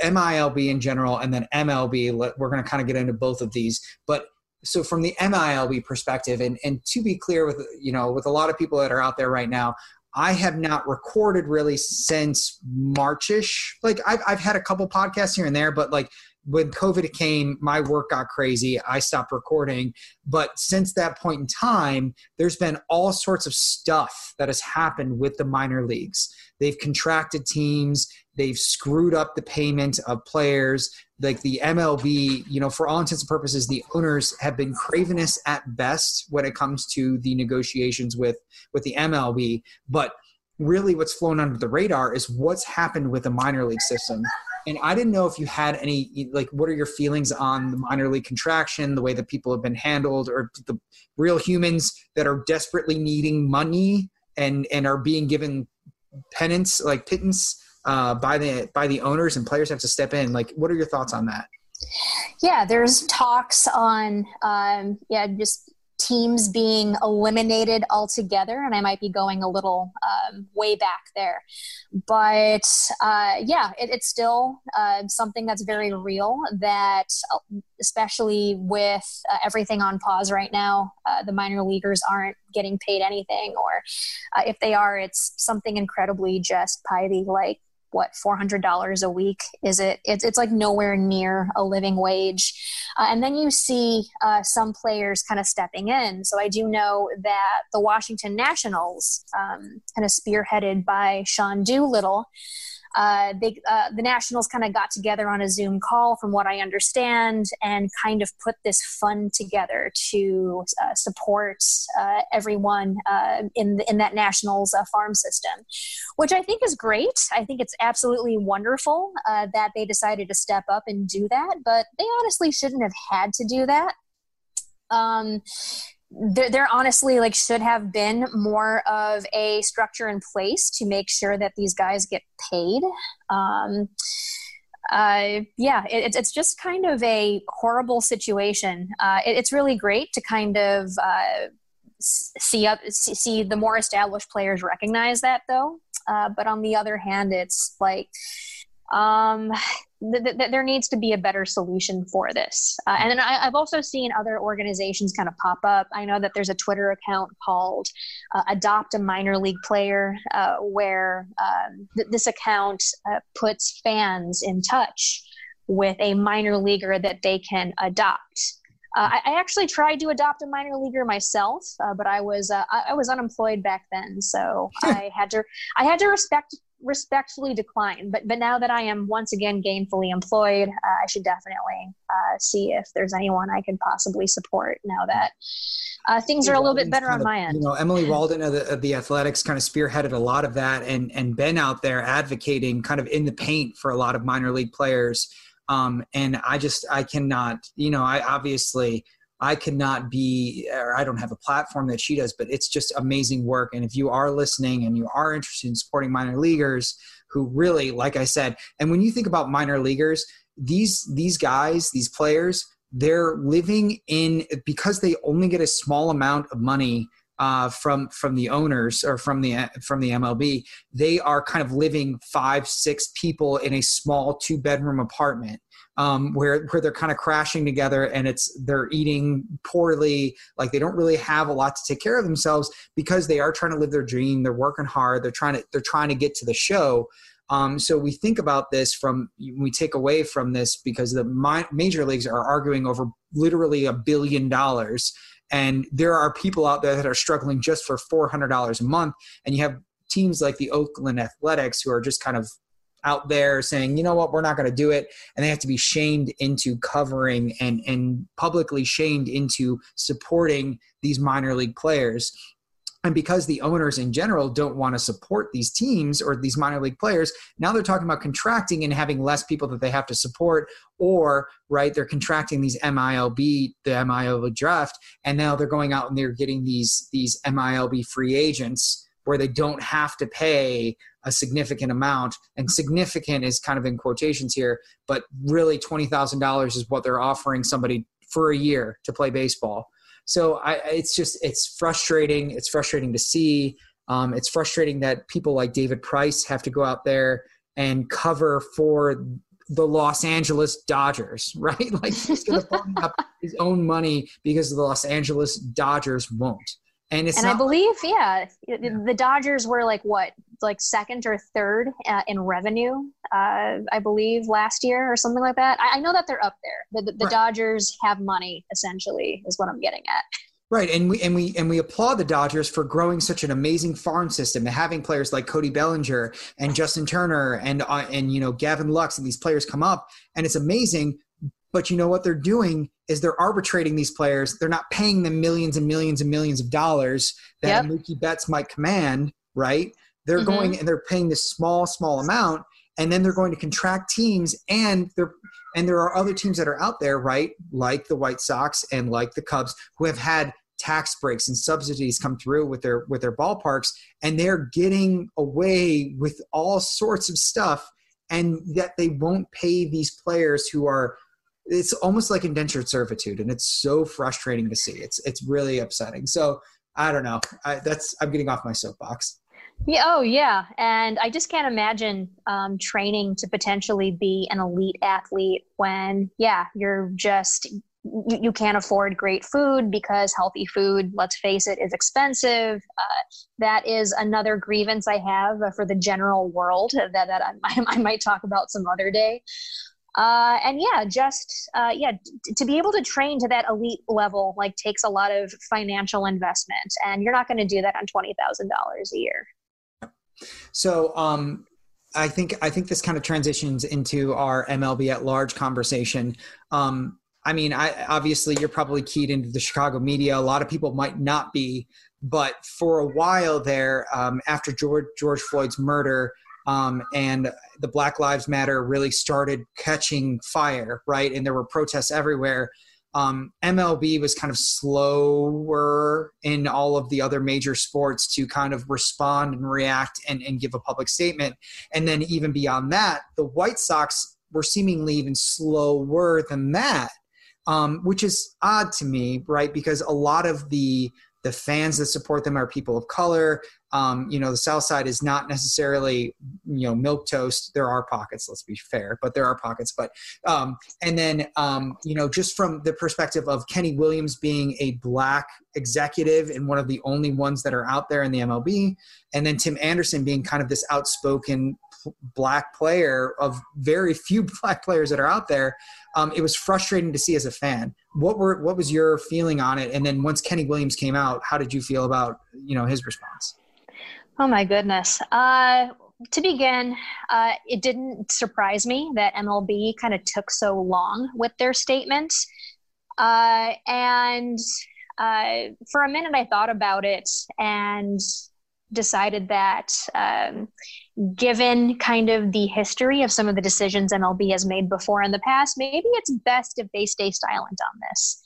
M I L B in general, and then M L B, we're going to kind of get into both of these, but so from the M I L B perspective, and, and to be clear with, you know, with a lot of people that are out there right now, I have not recorded really since March-ish. Like I've, I've had a couple podcasts here and there, but like when COVID came, my work got crazy. I stopped recording. But since that point in time, there's been all sorts of stuff that has happened with the minor leagues. They've contracted teams. They've screwed up the payment of players. Like the M L B, you know, for all intents and purposes, the owners have been cravenous at best when it comes to the negotiations with, with the M L B. But really what's flown under the radar is what's happened with the minor league system. And I didn't know if you had any, like, what are your feelings on the minor league contraction, the way that people have been handled, or the real humans that are desperately needing money and, and are being given penance, like pittance, Uh, by the by the owners, and players have to step in. Like, what are your thoughts on that? Yeah, there's talks on um, yeah, just teams being eliminated altogether, and I might be going a little um, way back there, but uh, yeah, it, it's still uh, something that's very real. That especially with uh, everything on pause right now, uh, the minor leaguers aren't getting paid anything, or uh, if they are, it's something incredibly just piety, like. What, four hundred dollars a week is it? It's, it's like nowhere near a living wage. Uh, and then you see uh, some players kind of stepping in. So I do know that the Washington Nationals, um, kind of spearheaded by Sean Doolittle, uh, they, uh, the Nationals kind of got together on a Zoom call, from what I understand, and kind of put this fund together to uh, support uh, everyone uh, in the, in that Nationals uh, farm system, which I think is great. I think it's absolutely wonderful uh, that they decided to step up and do that, but they honestly shouldn't have had to do that. Um, There, there honestly like should have been more of a structure in place to make sure that these guys get paid. Um, uh, yeah, it, it's just kind of a horrible situation. Uh, it, it's really great to kind of uh, see up, see the more established players recognize that though. Uh, but on the other hand, it's like, um, Th- th- there needs to be a better solution for this. Uh, and then I- I've also seen other organizations kind of pop up. I know that there's a Twitter account called uh, Adopt a Minor League Player, uh, where um, th- this account uh, puts fans in touch with a minor leaguer that they can adopt. Uh, I, I actually tried to adopt a minor leaguer myself, uh, but I was uh, I-, I was unemployed back then, so I had to I had to respect. respectfully decline, but but now that I am once again gainfully employed, uh, I should definitely uh, see if there's anyone I can possibly support now that uh, things are a little bit better on my end. You know, Emily Walden of the, of the Athletics kind of spearheaded a lot of that, and and been out there advocating kind of in the paint for a lot of minor league players. Um, and I just I cannot, you know, I obviously. I could not be, or I don't have a platform that she does, but it's just amazing work. And if you are listening and you are interested in supporting minor leaguers who really, like I said, and when you think about minor leaguers, these, these guys, these players, they're living in, because they only get a small amount of money uh, from, from the owners or from the, from the M L B, they are kind of living five, six people in a small two bedroom apartment. Um, where, where they're kind of crashing together, and it's, they're eating poorly. Like they don't really have a lot to take care of themselves because they are trying to live their dream. They're working hard. They're trying to, they're trying to get to the show. Um, so we think about this from, we take away from this because the mi- major leagues are arguing over literally a billion dollars. And there are people out there that are struggling just for four hundred dollars a month. And you have teams like the Oakland Athletics who are just kind of, out there saying, you know what, we're not going to do it. And they have to be shamed into covering and, and publicly shamed into supporting these minor league players. And because the owners in general don't want to support these teams or these minor league players, now they're talking about contracting and having less people that they have to support, or, right, they're contracting these M I L B, the M I L B draft, and now they're going out and they're getting these, these M I L B free agents where they don't have to pay a significant amount. And significant is kind of in quotations here, but really twenty thousand dollars is what they're offering somebody for a year to play baseball. So I, it's just, it's frustrating. It's frustrating to see. Um, it's frustrating that people like David Price have to go out there and cover for the Los Angeles Dodgers, right? Like he's going to phone up his own money because the Los Angeles Dodgers won't. And it's and not I believe, like, yeah, yeah, the Dodgers were like what, like second or third uh, in revenue, uh, I believe, last year or something like that. I, I know that they're up there. The, the, the right. Dodgers have money, essentially, is what I'm getting at. Right, and we and we and we applaud the Dodgers for growing such an amazing farm system and having players like Cody Bellinger and Justin Turner and uh, and you know Gavin Lux and these players come up, and it's amazing. But you know what they're doing is they're arbitrating these players. They're not paying them millions and millions and millions of dollars that yep. Mookie Betts might command, right? They're mm-hmm. going and they're paying this small, small amount, and then they're going to contract teams, and they're and there are other teams that are out there, right, like the White Sox and like the Cubs, who have had tax breaks and subsidies come through with their with their ballparks, and they're getting away with all sorts of stuff, and yet they won't pay these players who are. It's almost like indentured servitude, and it's so frustrating to see. It's it's really upsetting. So I don't know. I, that's I'm getting off my soapbox. Yeah. Oh, yeah. And I just can't imagine um, training to potentially be an elite athlete when, yeah, you're just you, you can't afford great food because healthy food, let's face it, is expensive. Uh, that is another grievance I have for the general world that that I, I might talk about some other day. Uh, and yeah, just, uh, yeah, t- to be able to train to that elite level, like takes a lot of financial investment, and you're not going to do that on twenty thousand dollars a year. So, um, I think, I think this kind of transitions into our M L B at large conversation. Um, I mean, I, obviously you're probably keyed into the Chicago media. A lot of people might not be, but for a while there, um, after George, George Floyd's murder, Um, and the Black Lives Matter really started catching fire, right? And there were protests everywhere. Um, M L B was kind of slower in all of the other major sports to kind of respond and react and, and give a public statement. And then even beyond that, the White Sox were seemingly even slower than that, um, which is odd to me, right? Because a lot of the the fans that support them are people of color. Um, you know, the South Side is not necessarily, you know, milquetoast. There are pockets, let's be fair, but there are pockets. But um, and then, um, you know, just from the perspective of Kenny Williams being a black executive and one of the only ones that are out there in the M L B, and then Tim Anderson being kind of this outspoken black player of very few black players that are out there, um, it was frustrating to see as a fan. What were what was your feeling on it? And then once Kenny Williams came out, how did you feel about, you know, his response? Oh my goodness. Uh, to begin, uh, it didn't surprise me that M L B kind of took so long with their statement. Uh, and uh, for a minute, I thought about it and decided that um, given kind of the history of some of the decisions M L B has made before in the past, maybe it's best if they stay silent on this.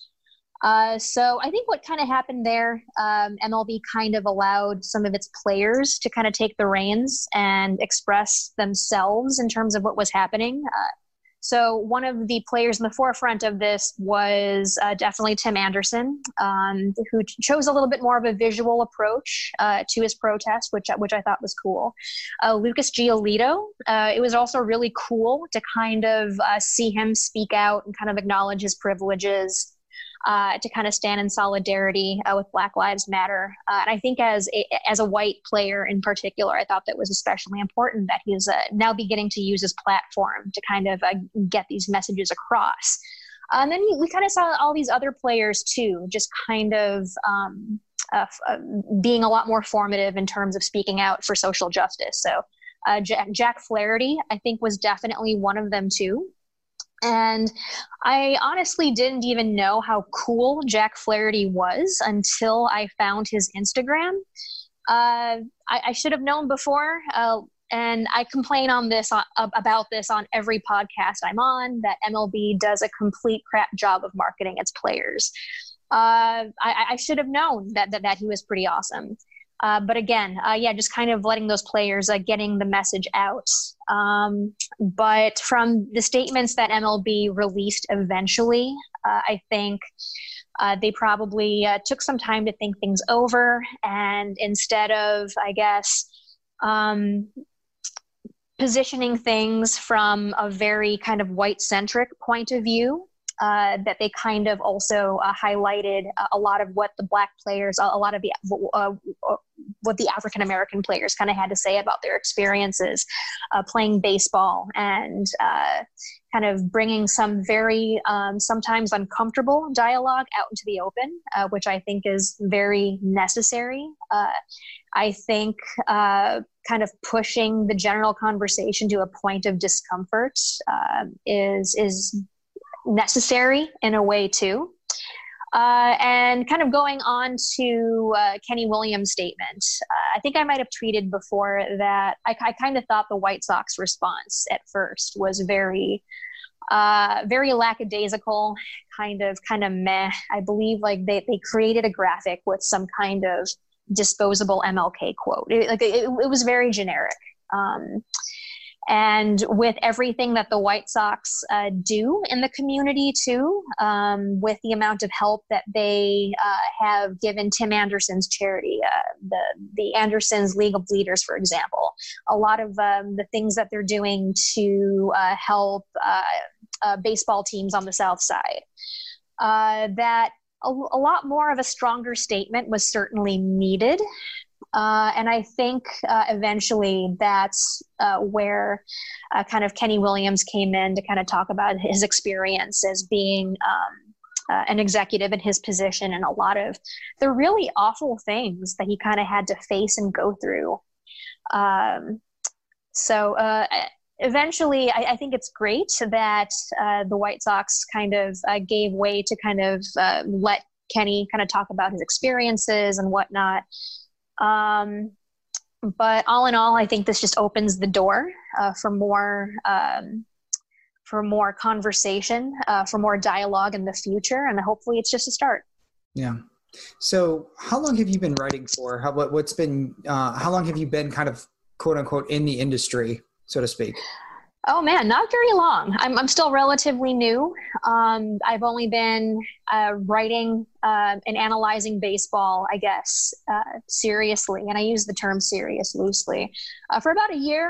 Uh, so I think what kind of happened there, um, M L B kind of allowed some of its players to kind of take the reins and express themselves in terms of what was happening. Uh, so one of the players in the forefront of this was uh, definitely Tim Anderson, um, who chose a little bit more of a visual approach uh, to his protest, which which I thought was cool. Uh, Lucas Giolito, uh, it was also really cool to kind of uh, see him speak out and kind of acknowledge his privileges. Uh, to kind of stand in solidarity uh, with Black Lives Matter. Uh, and I think as a, as a white player in particular, I thought that was especially important that he's uh, now beginning to use his platform to kind of uh, get these messages across. Uh, and then we, we kind of saw all these other players too, just kind of um, uh, f- uh, being a lot more formative in terms of speaking out for social justice. So Uh, J- Jack Flaherty, I think, was definitely one of them too. And I honestly didn't even know how cool Jack Flaherty was until I found his Instagram. Uh, I, I should have known before. Uh, and I complain on this on, about this on every podcast I'm on, that M L B does a complete crap job of marketing its players. Uh, I, I should have known that, that, that he was pretty awesome. Uh, but again, uh, yeah, just kind of letting those players, uh, getting the message out. Um, but from the statements that M L B released eventually, uh, I think uh, they probably uh, took some time to think things over. And instead of, I guess, um, positioning things from a very kind of white-centric point of view, Uh, that they kind of also uh, highlighted uh, a lot of what the black players, a, a lot of the, uh, what the African-American players kind of had to say about their experiences uh, playing baseball, and uh, kind of bringing some very um, sometimes uncomfortable dialogue out into the open, uh, which I think is very necessary. Uh, I think uh, kind of pushing the general conversation to a point of discomfort uh, is is necessary in a way too. Uh, and kind of going on to uh, Kenny Williams' statement, uh, I think I might have tweeted before that I, I kind of thought the White Sox response at first was very, uh, very lackadaisical, kind of, kind of meh. I believe like they, they created a graphic with some kind of disposable M L K quote. It, like it, it was very generic. Um, And with everything that the White Sox uh, do in the community too, um, with the amount of help that they uh, have given Tim Anderson's charity, uh, the the Anderson's League of Bleeders, for example, a lot of um, the things that they're doing to uh, help uh, uh, baseball teams on the South Side, uh, that a, a lot more of a stronger statement was certainly needed. Uh, and I think uh, eventually that's uh, where uh, kind of Kenny Williams came in to kind of talk about his experience as being um, uh, an executive in his position, and a lot of the really awful things that he kind of had to face and go through. Um, so uh, eventually I, I think it's great that uh, the White Sox kind of uh, gave way to kind of uh, let Kenny kind of talk about his experiences and whatnot. Um, but all in all, I think this just opens the door, uh, for more, um, for more conversation, uh, for more dialogue in the future. And hopefully it's just a start. Yeah. So how long have you been writing for? How, what, what's been, uh, how long have you been kind of quote unquote in the industry, so to speak? Oh man, not very long. I'm I'm still relatively new. Um, I've only been uh, writing uh, and analyzing baseball, I guess, uh, seriously, and I use the term serious loosely, uh, for about a year.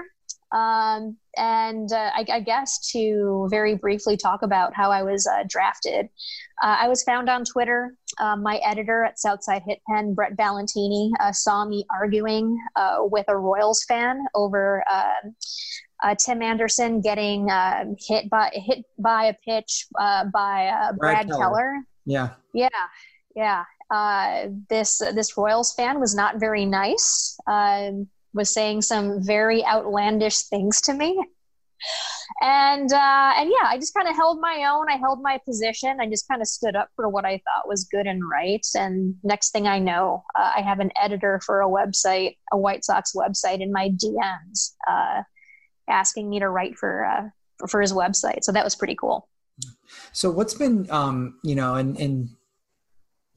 Um, and uh, I, I guess to very briefly talk about how I was uh, drafted. Uh, I was found on Twitter. Uh, my editor at Southside Hit Pen, Brett Valentini, uh, saw me arguing uh, with a Royals fan over. Uh, Uh, Tim Anderson getting uh, hit by hit by a pitch uh, by uh, Brad, Brad Keller. Keller. Yeah, yeah, yeah. Uh, this uh, this Royals fan was not very nice. Uh, was saying some very outlandish things to me, and uh, and yeah, I just kind of held my own. I held my position. I just kind of stood up for what I thought was good and right. And next thing I know, uh, I have an editor for a website, a White Sox website, in my D Ms. Uh, asking me to write for, uh, for, for his website. So that was pretty cool. So what's been, um, you know, and, and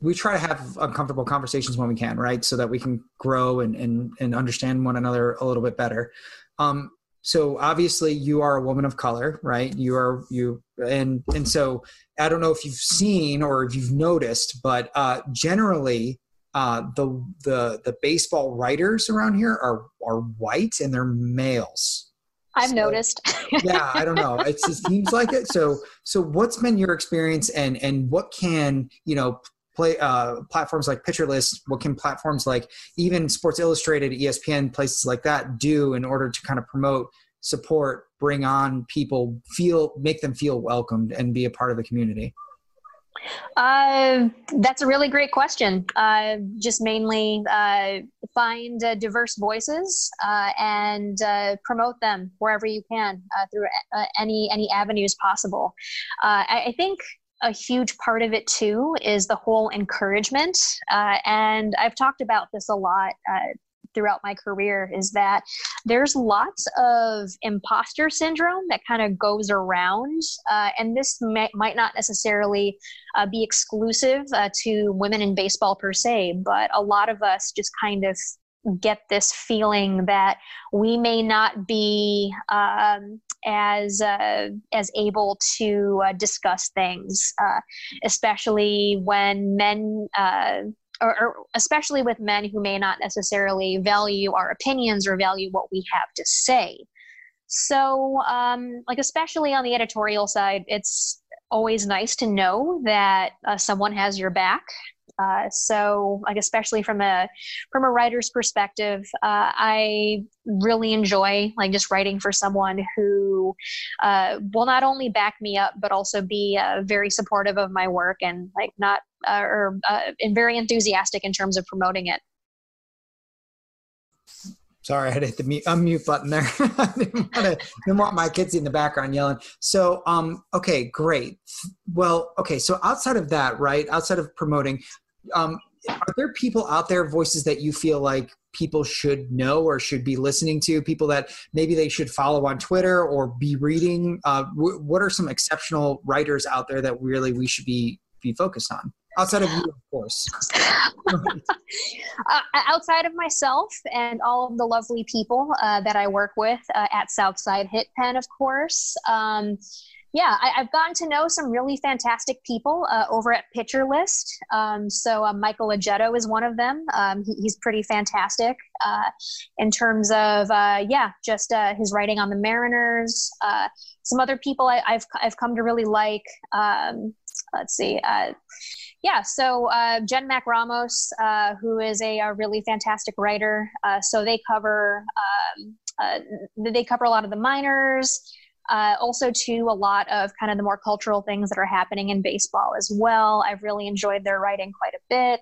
we try to have uncomfortable conversations when we can, right? So that we can grow and, and, and understand one another a little bit better. Um, so obviously you are a woman of color, right? You are, you, and, and so I don't know if you've seen or if you've noticed, but, uh, generally, Uh, the the the baseball writers around here are are white, and they're males. I've so, noticed. Yeah, I don't know. It just seems like it. So so what's been your experience, and and what can, you know, play uh, platforms like PitcherList, what can platforms like even Sports Illustrated, E S P N, places like that do in order to kind of promote, support, bring on people, feel, make them feel welcomed and be a part of the community? Uh, that's a really great question. Uh, just mainly uh, find uh, diverse voices uh, and uh, promote them wherever you can uh, through uh, any any avenues possible. Uh, I, I think a huge part of it too is the whole encouragement, uh, and I've talked about this a lot Uh, throughout my career, is that there's lots of imposter syndrome that kind of goes around. Uh, and this may, might not necessarily uh, be exclusive uh, to women in baseball per se, but a lot of us just kind of get this feeling that we may not be um, as uh, as able to uh, discuss things, uh, especially when men uh, Or, or especially with men who may not necessarily value our opinions or value what we have to say. So, um, like, especially on the editorial side, it's always nice to know that uh, someone has your back. Uh, so, like, especially from a from a writer's perspective, uh, I really enjoy like just writing for someone who uh, will not only back me up, but also be uh, very supportive of my work and like not uh, or uh, and very enthusiastic in terms of promoting it. Sorry, I hit the mute, unmute button there. I didn't want, to, didn't want my kids in the background yelling. So, um, okay, great. Well, okay, so outside of that, right, outside of promoting, um, are there people out there, voices that you feel like people should know or should be listening to, people that maybe they should follow on Twitter or be reading? Uh, w- what are some exceptional writers out there that really we should be, be focused on? Outside of you, of course. uh, outside of myself and all of the lovely people uh, that I work with uh, at Southside Hit Pen, of course. Um, yeah, I, I've gotten to know some really fantastic people uh, over at Pitcher List. Um, so uh, Michael Agetto is one of them. Um, he, he's pretty fantastic uh, in terms of, uh, yeah, just uh, his writing on the Mariners. Uh, some other people I, I've I've come to really like. Um, let's see. Uh, Yeah, so uh, Jen Mac Ramos, uh, who is a, a really fantastic writer, uh, so they cover um, uh, they cover a lot of the minors, uh, also too a lot of kind of the more cultural things that are happening in baseball as well. I've really enjoyed their writing quite a bit.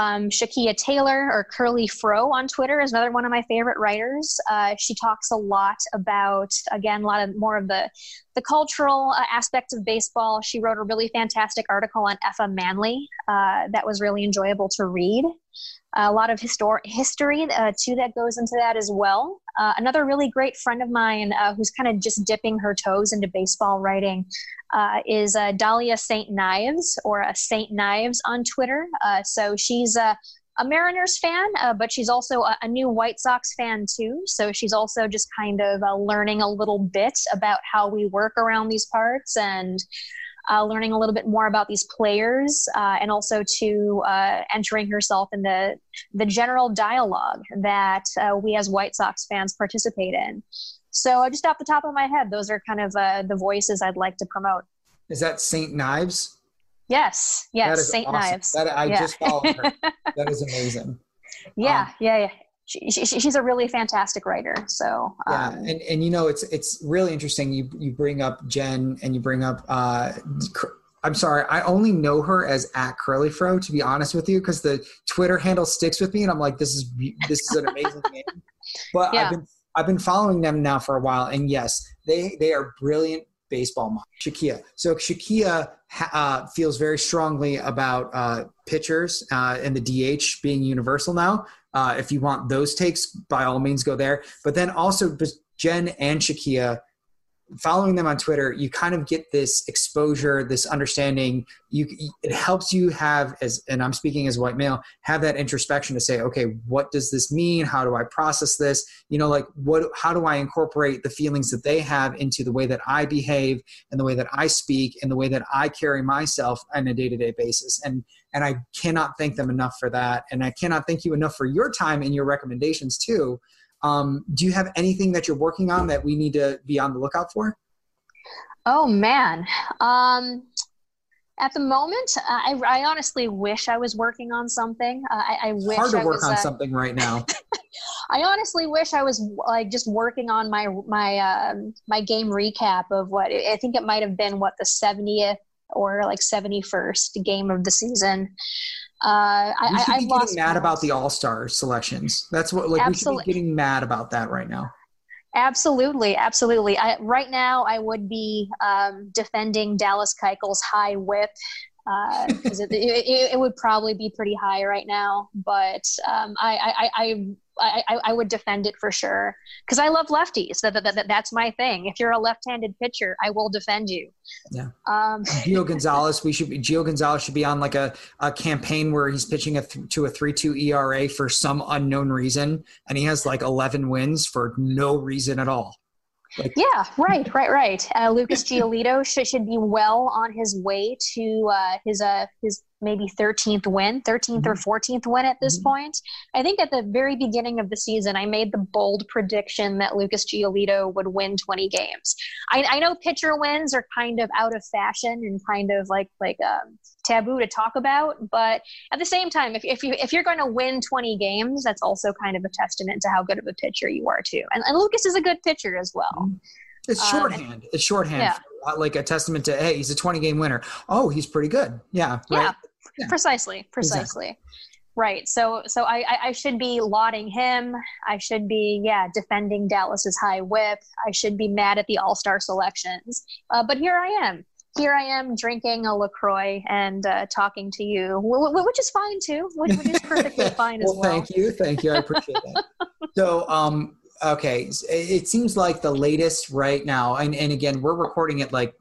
Um, Shakia Taylor, or Curly Fro on Twitter, is another one of my favorite writers. Uh, she talks a lot about, again, a lot of more of the, the cultural uh, aspects of baseball. She wrote a really fantastic article on Effa Manley uh, that was really enjoyable to read. Uh, a lot of histor- history, uh, too, that goes into that as well. Uh, another really great friend of mine uh, who's kind of just dipping her toes into baseball writing uh, is uh, Dahlia Saint Knives, or uh, Saint Knives on Twitter. Uh, so she's uh, a Mariners fan, uh, but she's also a, a new White Sox fan, too. So she's also just kind of uh, learning a little bit about how we work around these parts and Uh, learning a little bit more about these players uh, and also to uh, entering herself in the the general dialogue that uh, we as White Sox fans participate in. So just off the top of my head, those are kind of uh, the voices I'd like to promote. Is that Saint Knives? Yes. Yes. Saint awesome. Knives. That, I yeah. just followed her. That is amazing. Yeah. Um, yeah. Yeah. She, she, she's a really fantastic writer. So um, yeah, and, and you know, it's it's really interesting. You you bring up Jen and you bring up. Uh, I'm sorry, I only know her as at Curlyfro, to be honest with you, because the Twitter handle sticks with me, and I'm like, this is this is an amazing name. But yeah. I've been I've been following them now for a while, and yes, they they are brilliant baseball moms. Shakia. So Shakia uh, feels very strongly about uh, pitchers uh, and the D H being universal now. Uh, if you want those takes, by all means, go there. But then also Jen and Shakia, following them on Twitter, you kind of get this exposure, this understanding. You It helps you have, as and I'm speaking as a white male, have that introspection to say, okay, what does this mean? How do I process this? You know, like what? How do I incorporate the feelings that they have into the way that I behave and the way that I speak and the way that I carry myself on a day-to-day basis? And And I cannot thank them enough for that. And I cannot thank you enough for your time and your recommendations too. Um, do you have anything that you're working on that we need to be on the lookout for? Oh man. Um, at the moment, I, I honestly wish I was working on something. Uh, I, I wish hard to I work was, on uh, something right now. I honestly wish I was like just working on my, my, um, my game recap of what, I think it might've been what the seventieth or like seventy-first game of the season. Uh, we should I, be I getting mad about the All-Star selections. That's what like Absolutely. We should be getting mad about that right now. Absolutely, absolutely. I, right now, I would be um, defending Dallas Keuchel's high whip. Uh, cause it, it, it would probably be pretty high right now, but um, I, I, I, I, I would defend it for sure. Cause I love lefties. That, that, that, that's my thing. If you're a left-handed pitcher, I will defend you. Yeah. Um, Gio Gonzalez, we should be, Gio Gonzalez should be on like a, a campaign where he's pitching a th- to a three two E R A for some unknown reason. And he has like eleven wins for no reason at all. Like, yeah, right, right, right. Uh, Lucas Giolito should, should be well on his way to uh, his uh, his maybe thirteenth win, thirteenth mm-hmm. or fourteenth win at this mm-hmm. point. I think at the very beginning of the season, I made the bold prediction that Lucas Giolito would win twenty games. I, I know pitcher wins are kind of out of fashion and kind of like like um, taboo to talk about, but at the same time, if if you if you're going to win twenty games, that's also kind of a testament to how good of a pitcher you are too. And, and Lucas is a good pitcher as well. Mm-hmm. It's shorthand. Um, it's shorthand. Yeah. Like a testament to, hey, he's a twenty-game winner. Oh, he's pretty good. Yeah. Right? Yeah, yeah. Precisely. Precisely. Exactly. Right. So so I, I should be lauding him. I should be, yeah, defending Dallas's high whip. I should be mad at the All-Star selections. Uh, but here I am. Here I am drinking a LaCroix and uh, talking to you, which is fine too, which is perfectly fine well, as well. Thank you. Thank you. I appreciate that. So, um, okay, it seems like the latest right now, and, and again, we're recording at like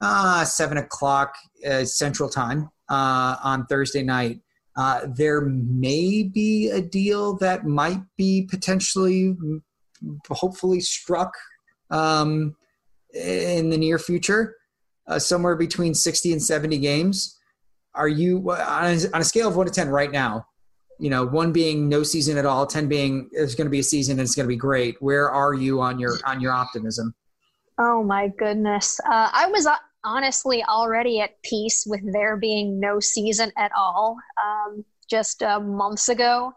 uh, seven o'clock uh, Central Time uh, on Thursday night. Uh, there may be a deal that might be potentially, hopefully struck um, in the near future, uh, somewhere between sixty and seventy games. Are you, on a, on a scale of one to ten right now, you know, one being no season at all, ten being there's going to be a season and it's going to be great. Where are you on your on your optimism? Oh, my goodness. Uh, I was honestly already at peace with there being no season at all um, just uh, months ago.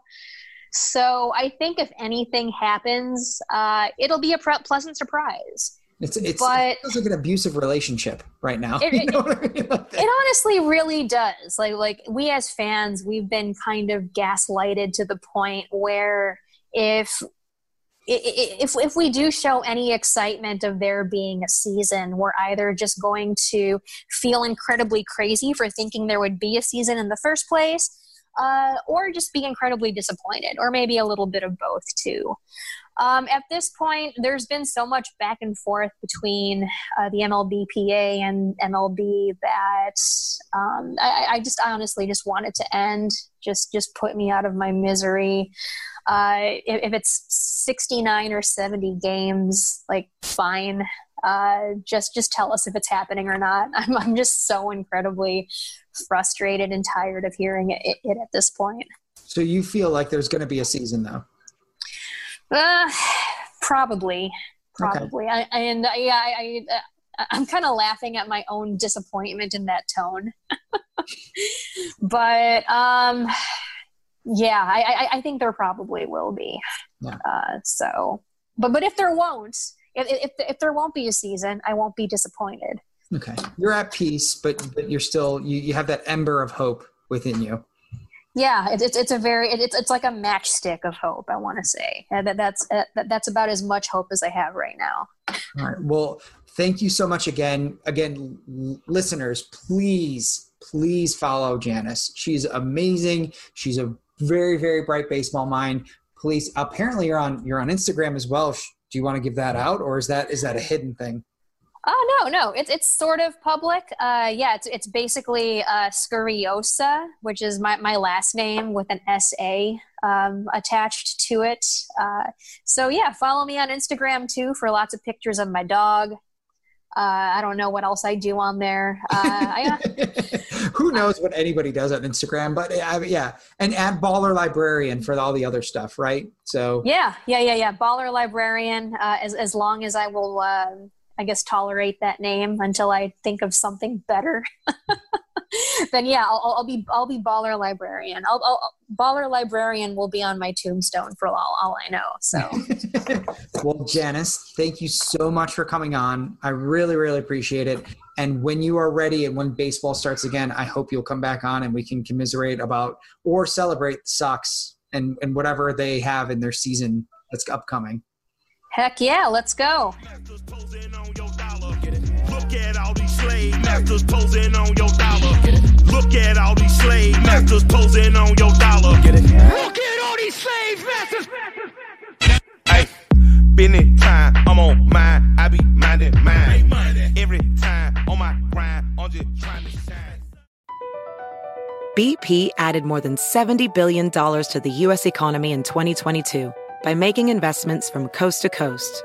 So I think if anything happens, uh, it'll be a pre- pleasant surprise. It's it's but, it feels like an abusive relationship right now. It, you know it, I mean? like it honestly really does. Like like we as fans, we've been kind of gaslighted to the point where if if if we do show any excitement of there being a season, we're either just going to feel incredibly crazy for thinking there would be a season in the first place, uh, or just be incredibly disappointed, or maybe a little bit of both too. Um, at this point, there's been so much back and forth between uh, the M L B P A and M L B that um, I, I just I honestly just want it to end. Just just put me out of my misery. Uh, if, if it's sixty-nine or seventy games, like fine. Uh, just just tell us if it's happening or not. I'm I'm just so incredibly frustrated and tired of hearing it, it, it at this point. So you feel like there's going to be a season though? Uh, probably, probably. Okay. I, and yeah, I, I, I'm kind of laughing at my own disappointment in that tone, but, um, yeah, I, I, I think there probably will be. Yeah. Uh, so, but, but if there won't, if, if, if there won't be a season, I won't be disappointed. Okay. You're at peace, but, but you're still, you, you have that ember of hope within you. Yeah, it's it's it's a very it's it's like a matchstick of hope. I want to say and that that's uh, that, that's about as much hope as I have right now. All right. Well, thank you so much again. Again, listeners, please please follow Janice. She's amazing. She's a very very bright baseball mind. Please, apparently you're on you're on Instagram as well. Do you want to give that out, or is that is that a hidden thing? Oh no, no, it's it's sort of public. Uh, yeah, it's it's basically uh, Scurriosa, which is my, my last name with an S A um, attached to it. Uh, so yeah, follow me on Instagram too for lots of pictures of my dog. Uh, I don't know what else I do on there. Uh, I, Who knows what anybody does on Instagram? But uh, yeah, and at Baller Librarian for all the other stuff, right? So yeah, yeah, yeah, yeah. Baller Librarian. Uh, as as long as I will. Uh, I guess tolerate that name until I think of something better. then yeah, I'll, I'll be I'll be Baller Librarian. I'll, I'll, Baller Librarian will be on my tombstone for all, all I know. So, well, Janice, thank you so much for coming on. I really, really appreciate it. And when you are ready and when baseball starts again, I hope you'll come back on and we can commiserate about or celebrate the Sox and, and whatever they have in their season that's upcoming. Heck yeah, let's go. Look at all these slave masters posing on your dollar. Look at all these slave masters posing on your dollar. Look at all these slave masters. Hey, business time, I'm on mine. I be minding mine. Every time on my grind, I'm just trying to shine. B P added more than seventy billion dollars to the U S economy in twenty twenty-two by making investments from coast to coast.